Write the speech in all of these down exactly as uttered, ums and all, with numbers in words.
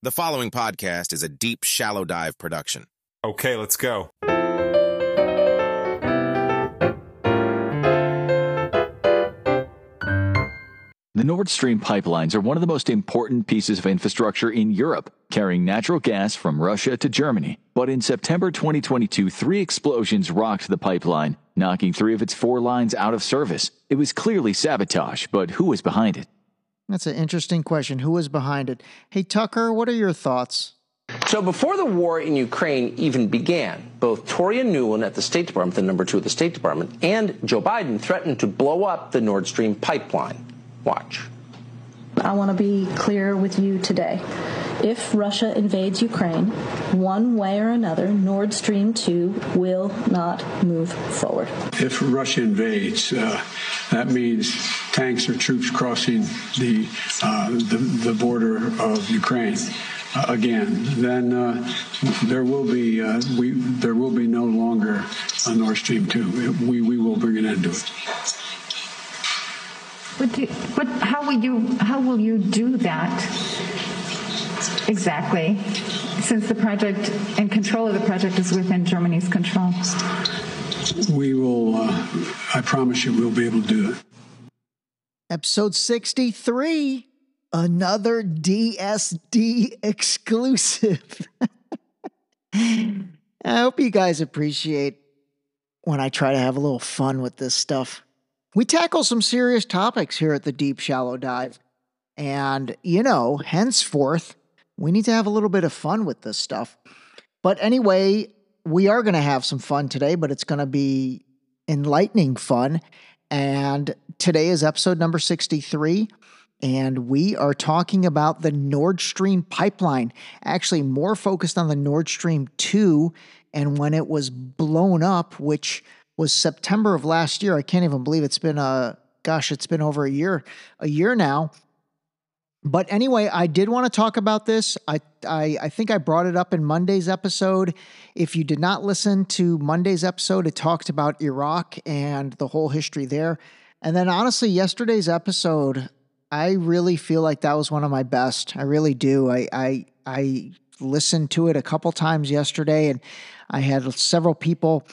The following podcast is a Deep Shallow Dive production. Okay, let's go. The Nord Stream pipelines are one of the most important pieces of infrastructure in Europe, carrying natural gas from Russia to Germany. But in September twenty twenty-two, three explosions rocked the pipeline, knocking three of its four lines out of service. It was clearly sabotage, but who was behind it? That's an interesting question. Who was behind it? Hey, Tucker, what are your thoughts? So before the war in Ukraine even began, both Victoria Nuland at the State Department, the number two of the State Department, and Joe Biden threatened to blow up the Nord Stream pipeline. Watch. I want to be clear with you today. If Russia invades Ukraine, one way or another, Nord Stream two will not move forward. If Russia invades, uh, that means tanks or troops crossing the uh, the, the border of Ukraine uh, again. Then uh, there will be uh, we there will be no longer a Nord Stream two. We we will bring an end to it. But, do, but how will you how will you do that exactly, since the project and control of the project is within Germany's control? We will. Uh, I promise you, we'll be able to do it. Episode sixty-three, another D S D exclusive. I hope you guys appreciate when I try to have a little fun with this stuff. We tackle some serious topics here at the Deep Shallow Dive. And, you know, henceforth, we need to have a little bit of fun with this stuff. But anyway, we are going to have some fun today, but it's going to be enlightening fun. And today is episode number sixty-three, and we are talking about the Nord Stream pipeline. Actually, more focused on the Nord Stream two and when it was blown up, which was September of last year. I can't even believe it's been a, gosh, it's been over a year, a year now. But anyway, I did want to talk about this. I, I I think I brought it up in Monday's episode. If you did not listen to Monday's episode, it talked about Iraq and the whole history there. And then honestly, yesterday's episode, I really feel like that was one of my best. I really do. I I, I listened to it a couple times yesterday, and I had several people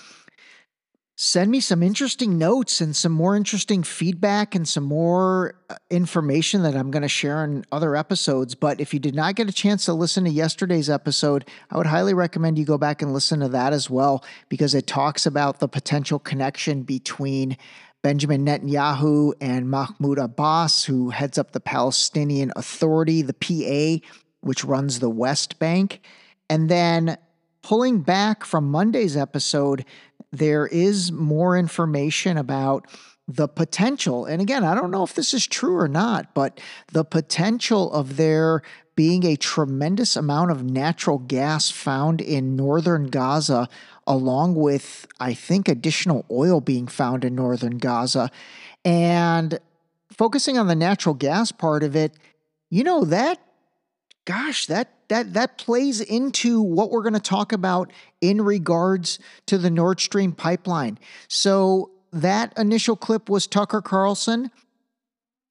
send me some interesting notes and some more interesting feedback and some more information that I'm going to share in other episodes. But if you did not get a chance to listen to yesterday's episode, I would highly recommend you go back and listen to that as well, because it talks about the potential connection between Benjamin Netanyahu and Mahmoud Abbas, who heads up the Palestinian Authority, the P A, which runs the West Bank. And then pulling back from Monday's episode, there is more information about the potential. And again, I don't know if this is true or not, but the potential of there being a tremendous amount of natural gas found in northern Gaza, along with, I think, additional oil being found in northern Gaza. And focusing on the natural gas part of it, you know, that, gosh, that That that plays into what we're going to talk about in regards to the Nord Stream pipeline. So that initial clip was Tucker Carlson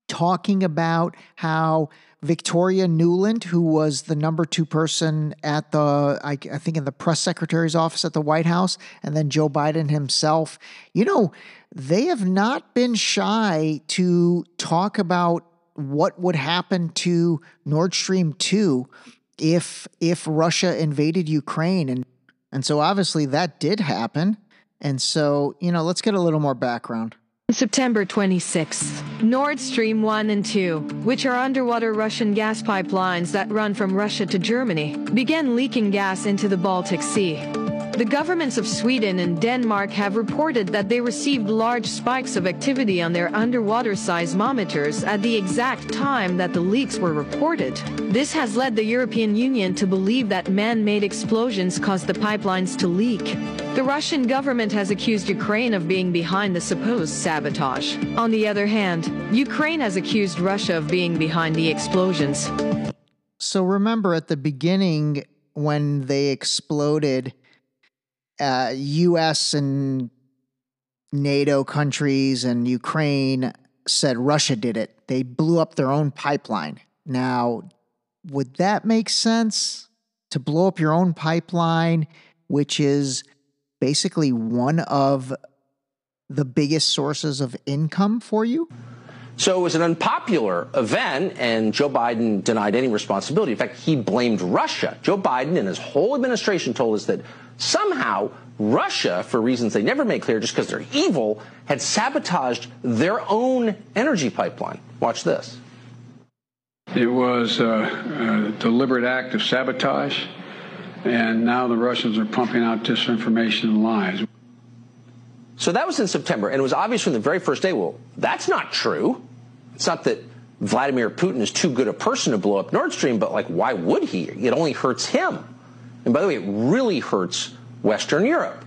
talking about how Victoria Nuland, who was the number two person at the, I, I think in the press secretary's office at the White House, and then Joe Biden himself, you know, they have not been shy to talk about what would happen to Nord Stream two if if Russia invaded Ukraine. And and so obviously that did happen. And so, you know, let's get a little more background. September twenty-sixth, Nord Stream one and two, which are underwater Russian gas pipelines that run from Russia to Germany, began leaking gas into the Baltic Sea. The governments of Sweden and Denmark have reported that they received large spikes of activity on their underwater seismometers at the exact time that the leaks were reported. This has led the European Union to believe that man-made explosions caused the pipelines to leak. The Russian government has accused Ukraine of being behind the supposed sabotage. On the other hand, Ukraine has accused Russia of being behind the explosions. So remember at the beginning when they exploded, Uh, U S and NATO countries and Ukraine said Russia did it. They blew up their own pipeline. Now, would that make sense to blow up your own pipeline, which is basically one of the biggest sources of income for you? So it was an unpopular event, and Joe Biden denied any responsibility. In fact, he blamed Russia. Joe Biden and his whole administration told us that somehow Russia, for reasons they never made clear, just because they're evil, had sabotaged their own energy pipeline. Watch this. It was a, a deliberate act of sabotage, and now the Russians are pumping out disinformation and lies. So that was in September, and it was obvious from the very first day, well, that's not true. It's not that Vladimir Putin is too good a person to blow up Nord Stream, but, like, why would he? It only hurts him. And by the way, it really hurts Western Europe.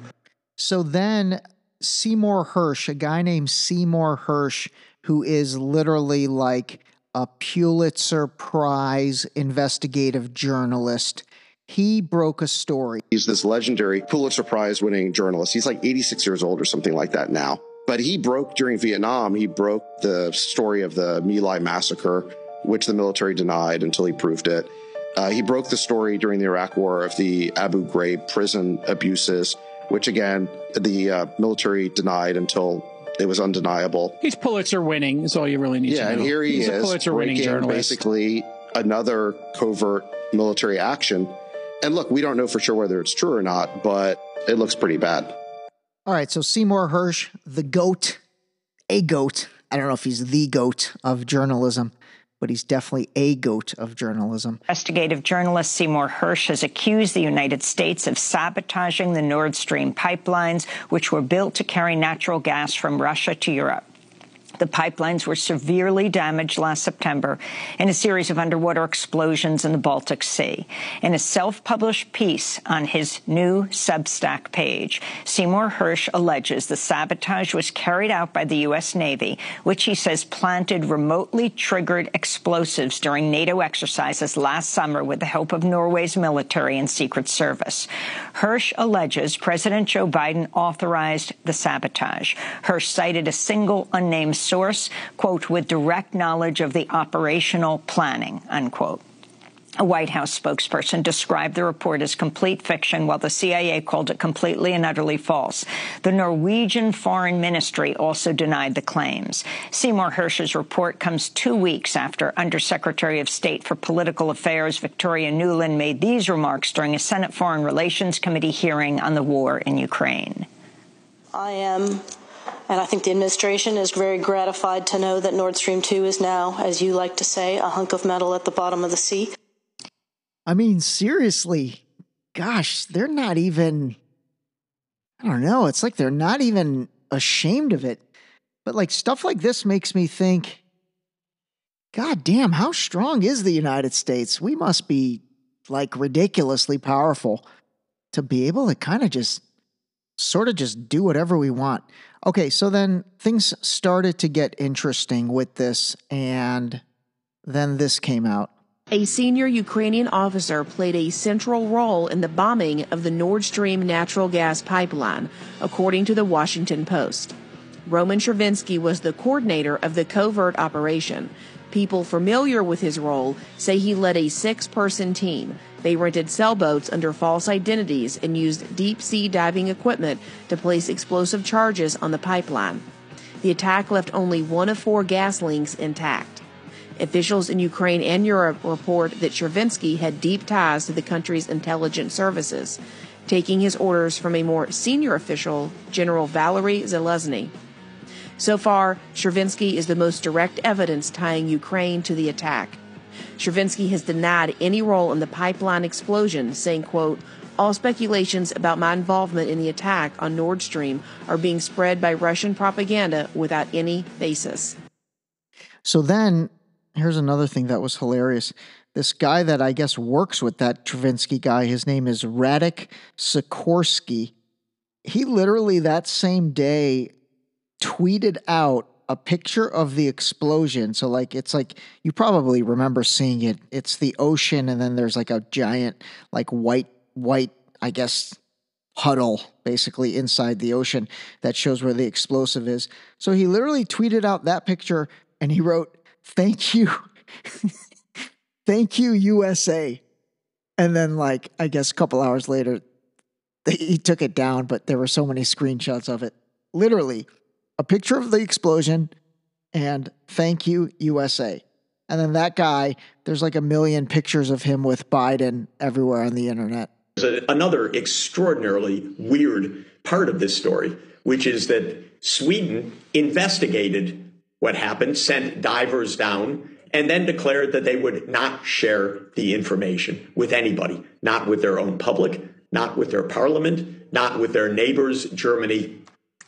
So then Seymour Hersh, a guy named Seymour Hersh, who is literally like a Pulitzer Prize investigative journalist, he broke a story. He's this legendary Pulitzer Prize winning journalist. He's like eighty-six years old or something like that now. But he broke during Vietnam, he broke the story of the My Lai massacre, which the military denied until he proved it. Uh, he broke the story during the Iraq War of the Abu Ghraib prison abuses, which again, the uh, military denied until it was undeniable. He's Pulitzer winning is all you really need yeah, to know. Yeah, and here he He's is, a Pulitzer winning journalist. Basically another covert military action. And look, we don't know for sure whether it's true or not, but it looks pretty bad. All right, so Seymour Hersh, the GOAT, a GOAT. I don't know if he's the GOAT of journalism, but he's definitely a GOAT of journalism. Investigative journalist Seymour Hersh has accused the United States of sabotaging the Nord Stream pipelines, which were built to carry natural gas from Russia to Europe. The pipelines were severely damaged last September in a series of underwater explosions in the Baltic Sea. In a self-published piece on his new Substack page, Seymour Hersh alleges the sabotage was carried out by the U S. Navy, which he says planted remotely triggered explosives during NATO exercises last summer with the help of Norway's military and Secret Service. Hersh alleges President Joe Biden authorized the sabotage. Hersh cited a single unnamed source, quote, with direct knowledge of the operational planning, unquote. A White House spokesperson described the report as complete fiction, while the C I A called it completely and utterly false. The Norwegian Foreign Ministry also denied the claims. Seymour Hersh's report comes two weeks after Undersecretary of State for Political Affairs Victoria Nuland made these remarks during a Senate Foreign Relations Committee hearing on the war in Ukraine. I am— And I think the administration is very gratified to know that Nord Stream two is now, as you like to say, a hunk of metal at the bottom of the sea. I mean, seriously, gosh, they're not even, I don't know, it's like they're not even ashamed of it. But like stuff like this makes me think, God damn, how strong is the United States? We must be like ridiculously powerful to be able to kind of just sort of just do whatever we want. Okay, so then things started to get interesting with this, and then this came out. A senior Ukrainian officer played a central role in the bombing of the Nord Stream natural gas pipeline, according to the Washington Post. Roman Shirinsky was the coordinator of the covert operation. People familiar with his role say he led a six-person team. They rented sailboats under false identities and used deep-sea diving equipment to place explosive charges on the pipeline. The attack left only one of four gas links intact. Officials in Ukraine and Europe report that Shirinsky had deep ties to the country's intelligence services, taking his orders from a more senior official, General Valery Zaluzhny. So far, Shirinsky is the most direct evidence tying Ukraine to the attack. Shirinsky has denied any role in the pipeline explosion, saying, quote, all speculations about my involvement in the attack on Nord Stream are being spread by Russian propaganda without any basis. So then, here's another thing that was hilarious. This guy that I guess works with that Shirinsky guy, his name is Radik Sikorsky. He literally that same day tweeted out a picture of the explosion. So like, it's like, you probably remember seeing it. It's the ocean. And then there's like a giant, like white, white, I guess, huddle basically inside the ocean that shows where the explosive is. So he literally tweeted out that picture and he wrote, thank you. thank you, U S A. And then, like, I guess a couple hours later, they, he took it down, but there were so many screenshots of it. Literally, a picture of the explosion and thank you, U S A. And then that guy, there's like a million pictures of him with Biden everywhere on the internet. There's another extraordinarily weird part of this story, which is that Sweden investigated what happened, sent divers down, and then declared that they would not share the information with anybody, not with their own public, not with their parliament, not with their neighbors, Germany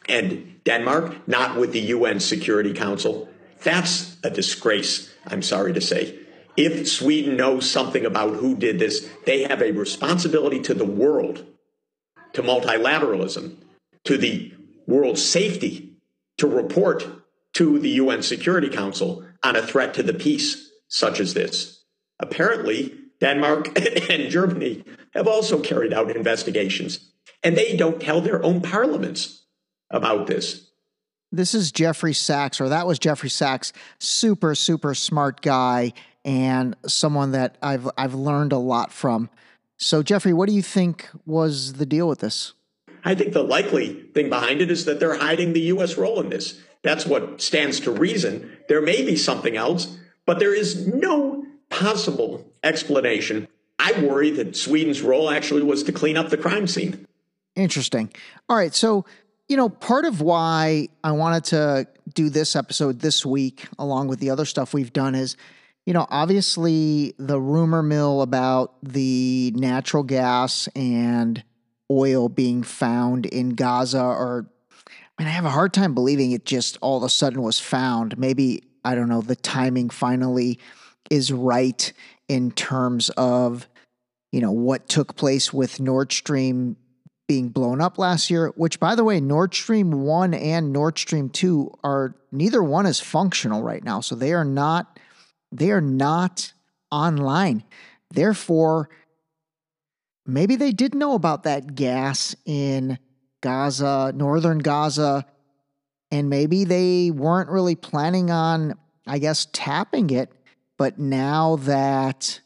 and Denmark, not with the U N Security Council. That's a disgrace, I'm sorry to say. If Sweden knows something about who did this, they have a responsibility to the world, to multilateralism, to the world safety, to report to the U N Security Council on a threat to the peace such as this. Apparently, Denmark and Germany have also carried out investigations, and they don't tell their own parliaments about this. This is Jeffrey Sachs, or that was Jeffrey Sachs, super, super smart guy and someone that I've I've learned a lot from. So, Jeffrey, what do you think was the deal with this? I think the likely thing behind it is that they're hiding the U S role in this. That's what stands to reason. There may be something else, but there is no possible explanation. I worry that Sweden's role actually was to clean up the crime scene. Interesting. All right, so... You know, part of why I wanted to do this episode this week, along with the other stuff we've done, is, you know, obviously the rumor mill about the natural gas and oil being found in Gaza, or, I mean, I have a hard time believing it just all of a sudden was found. Maybe, I don't know, the timing finally is right in terms of, you know, what took place with Nord Stream being blown up last year, which, by the way, Nord Stream one and Nord Stream two are, neither one is functional right now. So they are not, they are not online. Therefore, maybe they did know about that gas in Gaza, northern Gaza, and maybe they weren't really planning on, I guess, tapping it. But now that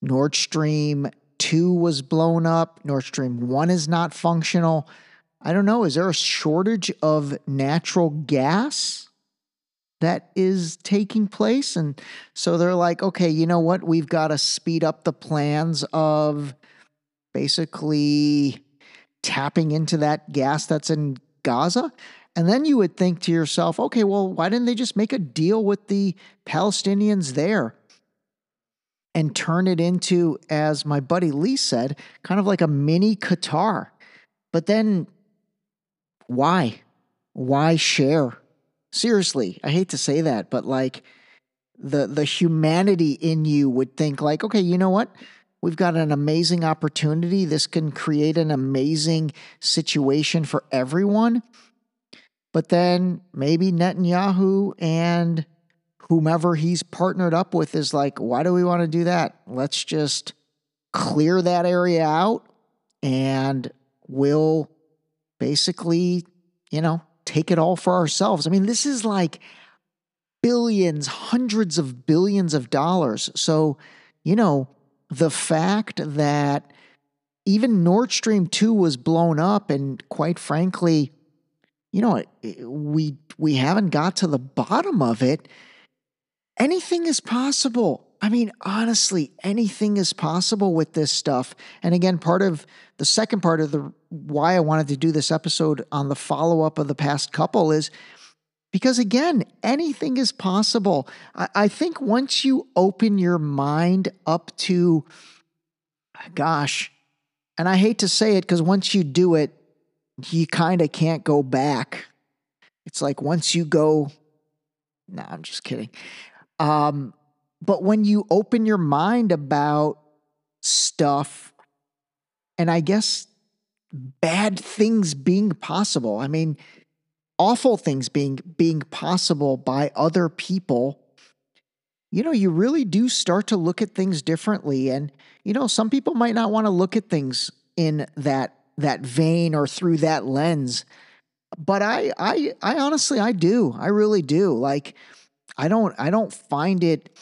Nord Stream two was blown up, Nord Stream one is not functional, I don't know. Is there a shortage of natural gas that is taking place? And so they're like, okay, you know what? We've got to speed up the plans of basically tapping into that gas that's in Gaza. And then you would think to yourself, okay, well, why didn't they just make a deal with the Palestinians there and turn it into, as my buddy Lee said, kind of like a mini Qatar? But then, why? Why share? Seriously, I hate to say that, but like the the humanity in you would think like, okay, you know what? We've got an amazing opportunity. This can create an amazing situation for everyone. But then maybe Netanyahu and whomever he's partnered up with is like, why do we want to do that? Let's just clear that area out and we'll basically, you know, take it all for ourselves. I mean, this is like billions, hundreds of billions of dollars. So, you know, the fact that even Nord Stream two was blown up, and quite frankly, you know, we we haven't got to the bottom of it. Anything is possible. I mean, honestly, anything is possible with this stuff. And again, part of the second part of the why I wanted to do this episode on the follow-up of the past couple is because, again, anything is possible. I, I think once you open your mind up to, gosh, and I hate to say it because once you do it, you kind of can't go back. It's like once you go, no, nah, I'm just kidding. Um, but when you open your mind about stuff, and I guess bad things being possible, I mean, awful things being, being possible by other people, you know, you really do start to look at things differently. And, you know, some people might not want to look at things in that, that vein or through that lens. But I, I, I honestly, I do. I really do. Like, I don't, I don't find it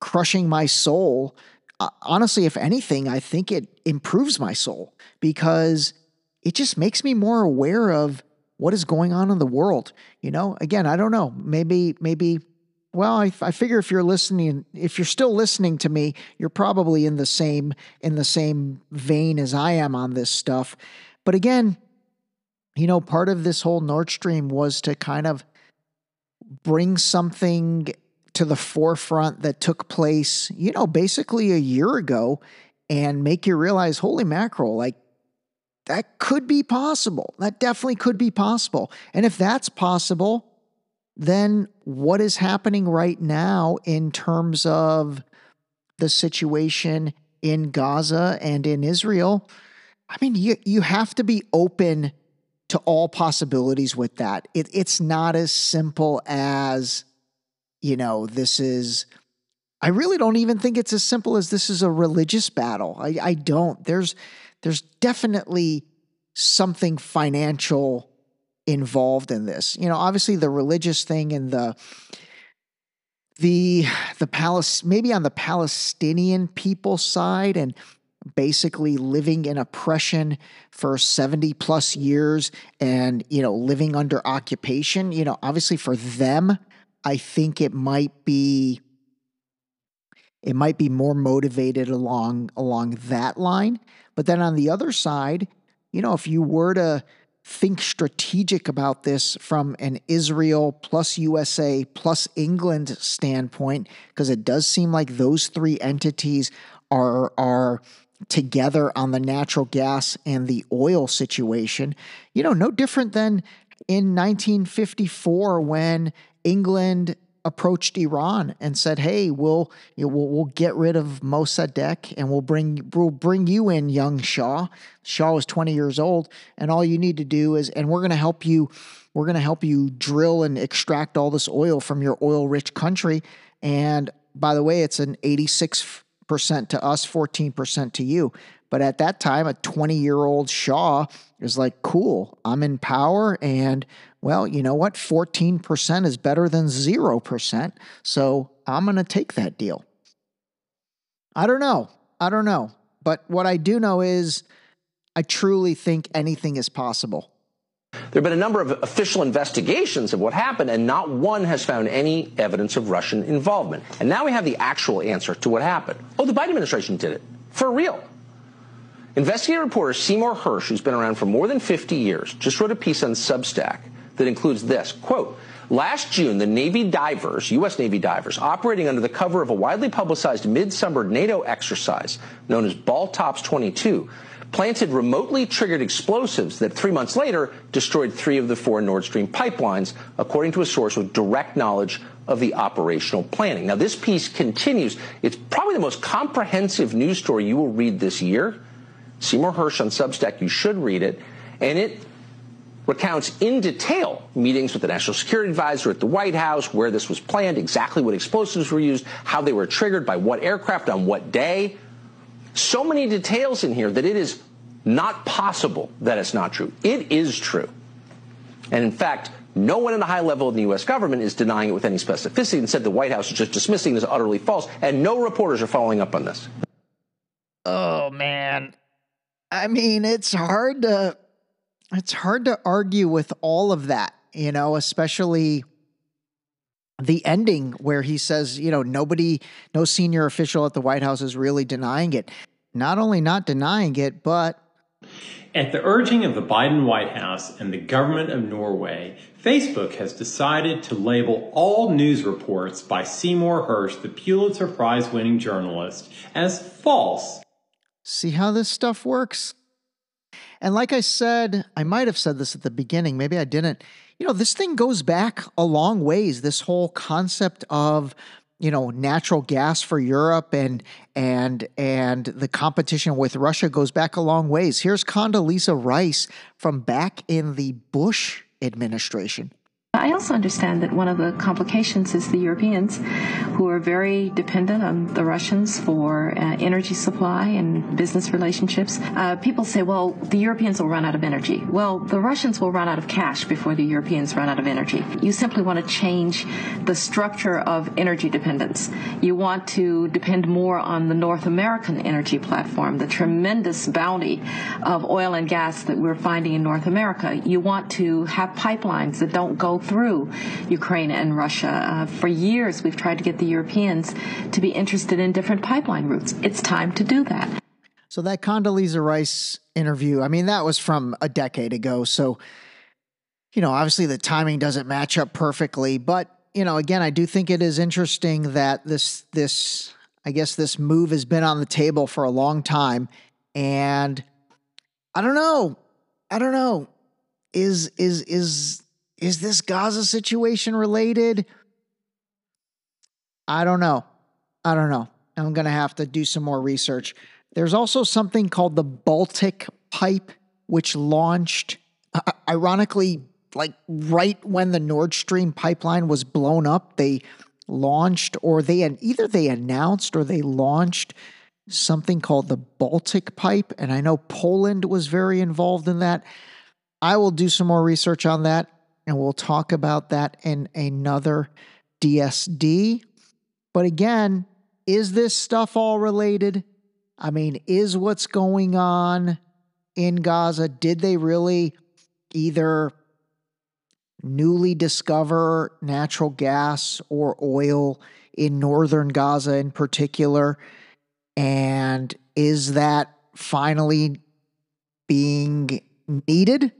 crushing my soul. Uh, honestly, if anything, I think it improves my soul because it just makes me more aware of what is going on in the world. You know, again, I don't know, maybe, maybe, well, I, I figure if you're listening, if you're still listening to me, you're probably in the same, in the same vein as I am on this stuff. But again, you know, part of this whole Nord Stream was to kind of bring something to the forefront that took place, you know, basically a year ago and make you realize, holy mackerel, like that could be possible. That definitely could be possible. And if that's possible, then what is happening right now in terms of the situation in Gaza and in Israel? I mean, you, you have to be open to all possibilities with that. It, it's not as simple as, you know, this is, I really don't even think it's as simple as this is a religious battle. I, I don't. There's, there's definitely something financial involved in this. You know, obviously the religious thing and the, the, the palace, maybe on the Palestinian people side and basically living in oppression for seventy plus years and, you know, living under occupation, you know, obviously for them, I think it might be, it might be more motivated along, along that line. But then on the other side, you know, if you were to think strategic about this from an Israel plus U S A plus England standpoint, because it does seem like those three entities are, are together on the natural gas and the oil situation, you know, no different than in nineteen fifty-four when England approached Iran and said, "Hey, we'll you know, we'll, we'll get rid of Mossadegh and we'll bring we'll bring you in, young Shah. Shah was twenty years old, and all you need to do is, and we're going to help you. We're going to help you drill and extract all this oil from your oil-rich country. And by the way, it's an eighty-six percent to us, fourteen percent to you." But at that time, a twenty-year-old Shah is like, cool, I'm in power. And, well, you know what? fourteen percent is better than zero percent. So I'm going to take that deal. I don't know. I don't know. But what I do know is I truly think anything is possible. There have been a number of official investigations of what happened, and not one has found any evidence of Russian involvement. And now we have the actual answer to what happened. Oh, the Biden administration did it. For real. Investigative reporter Seymour Hersh, who's been around for more than fifty years, just wrote a piece on Substack that includes this, quote, "Last June, the Navy divers, U S Navy divers, operating under the cover of a widely publicized midsummer NATO exercise known as Ball Tops twenty-two, planted remotely triggered explosives that three months later destroyed three of the four Nord Stream pipelines, according to a source with direct knowledge of the operational planning." Now, this piece continues. It's probably the most comprehensive news story you will read this year. Seymour Hersh on Substack, you should read it, and it recounts in detail meetings with the National Security Advisor at the White House, where this was planned, exactly what explosives were used, how they were triggered, by what aircraft, on what day. So many details in here that it is not possible that it's not true. It is true. And in fact, no one at a high level in the U S government is denying it with any specificity, and said the White House is just dismissing it as utterly false, and no reporters are following up on this. Oh, man. I mean, it's hard to, it's hard to argue with all of that, you know, especially the ending where he says, you know, nobody, no senior official at the White House is really denying it. Not only not denying it, but at the urging of the Biden White House and the government of Norway, Facebook has decided to label all news reports by Seymour Hersh, the Pulitzer Prize winning journalist, as false. See how this stuff works? And like I said, I might have said this at the beginning, maybe I didn't. You know, this thing goes back a long ways, this whole concept of, you know, natural gas for Europe and and and the competition with Russia goes back a long ways. Here's Condoleezza Rice from back in the Bush administration. I also understand that one of the complications is the Europeans, who are very dependent on the Russians for uh, energy supply and business relationships. Uh, people say, well, the Europeans will run out of energy. Well, the Russians will run out of cash before the Europeans run out of energy. You simply want to change the structure of energy dependence. You want to depend more on the North American energy platform, the tremendous bounty of oil and gas that we're finding in North America. You want to have pipelines that don't go through Ukraine and Russia. Uh, for years, we've tried to get the Europeans to be interested in different pipeline routes. It's time to do that. So that Condoleezza Rice interview, I mean, that was from a decade ago. So, you know, obviously the timing doesn't match up perfectly. But, you know, again, I do think it is interesting that this, this I guess this move has been on the table for a long time. And I don't know. I don't know. Is, is, is, is this Gaza situation related? I don't know. I don't know. I'm going to have to do some more research. There's also something called the Baltic Pipe, which launched, uh, ironically, like right when the Nord Stream pipeline was blown up. They launched, or they and either they announced or they launched something called the Baltic Pipe. And I know Poland was very involved in that. I will do some more research on that, and we'll talk about that in another D S D. But again, is this stuff all related? I mean, is what's going on in Gaza, did they really either newly discover natural gas or oil in northern Gaza in particular? And is that finally being needed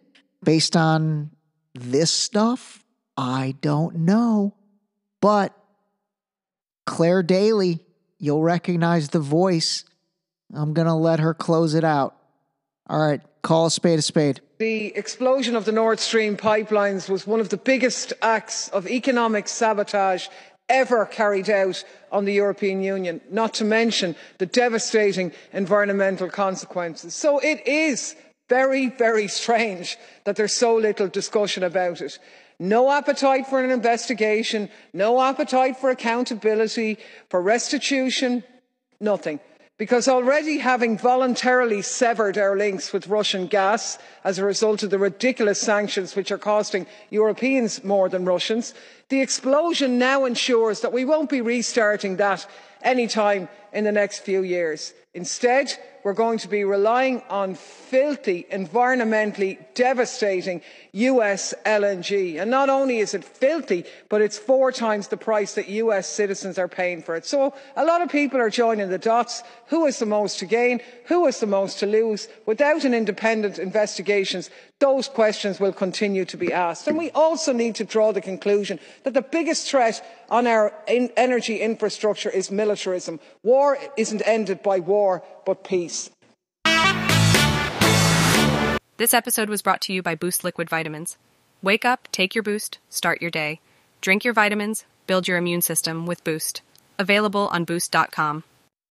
based on this stuff? I don't know. But Clare Daly, you'll recognize the voice. I'm going to let her close it out. All right, call a spade a spade. The explosion of the Nord Stream pipelines was one of the biggest acts of economic sabotage ever carried out on the European Union, not to mention the devastating environmental consequences. So it is very, very strange that there's so little discussion about it. No appetite for an investigation, no appetite for accountability, for restitution, nothing. Because already having voluntarily severed our links with Russian gas as a result of the ridiculous sanctions which are costing Europeans more than Russians, the explosion now ensures that we won't be restarting that any time in the next few years. Instead, we're going to be relying on filthy, environmentally devastating U S L N G. And not only is it filthy, but it's four times the price that U S citizens are paying for it. So a lot of people are joining the dots. Who has the most to gain? Who has the most to lose? Without an independent investigation, those questions will continue to be asked. And we also need to draw the conclusion that the biggest threat on our in energy infrastructure is militarism. War isn't ended by war, but peace. This episode was brought to you by Boost Liquid Vitamins. Wake up, take your boost, start your day. Drink your vitamins, build your immune system with Boost. Available on boost dot com.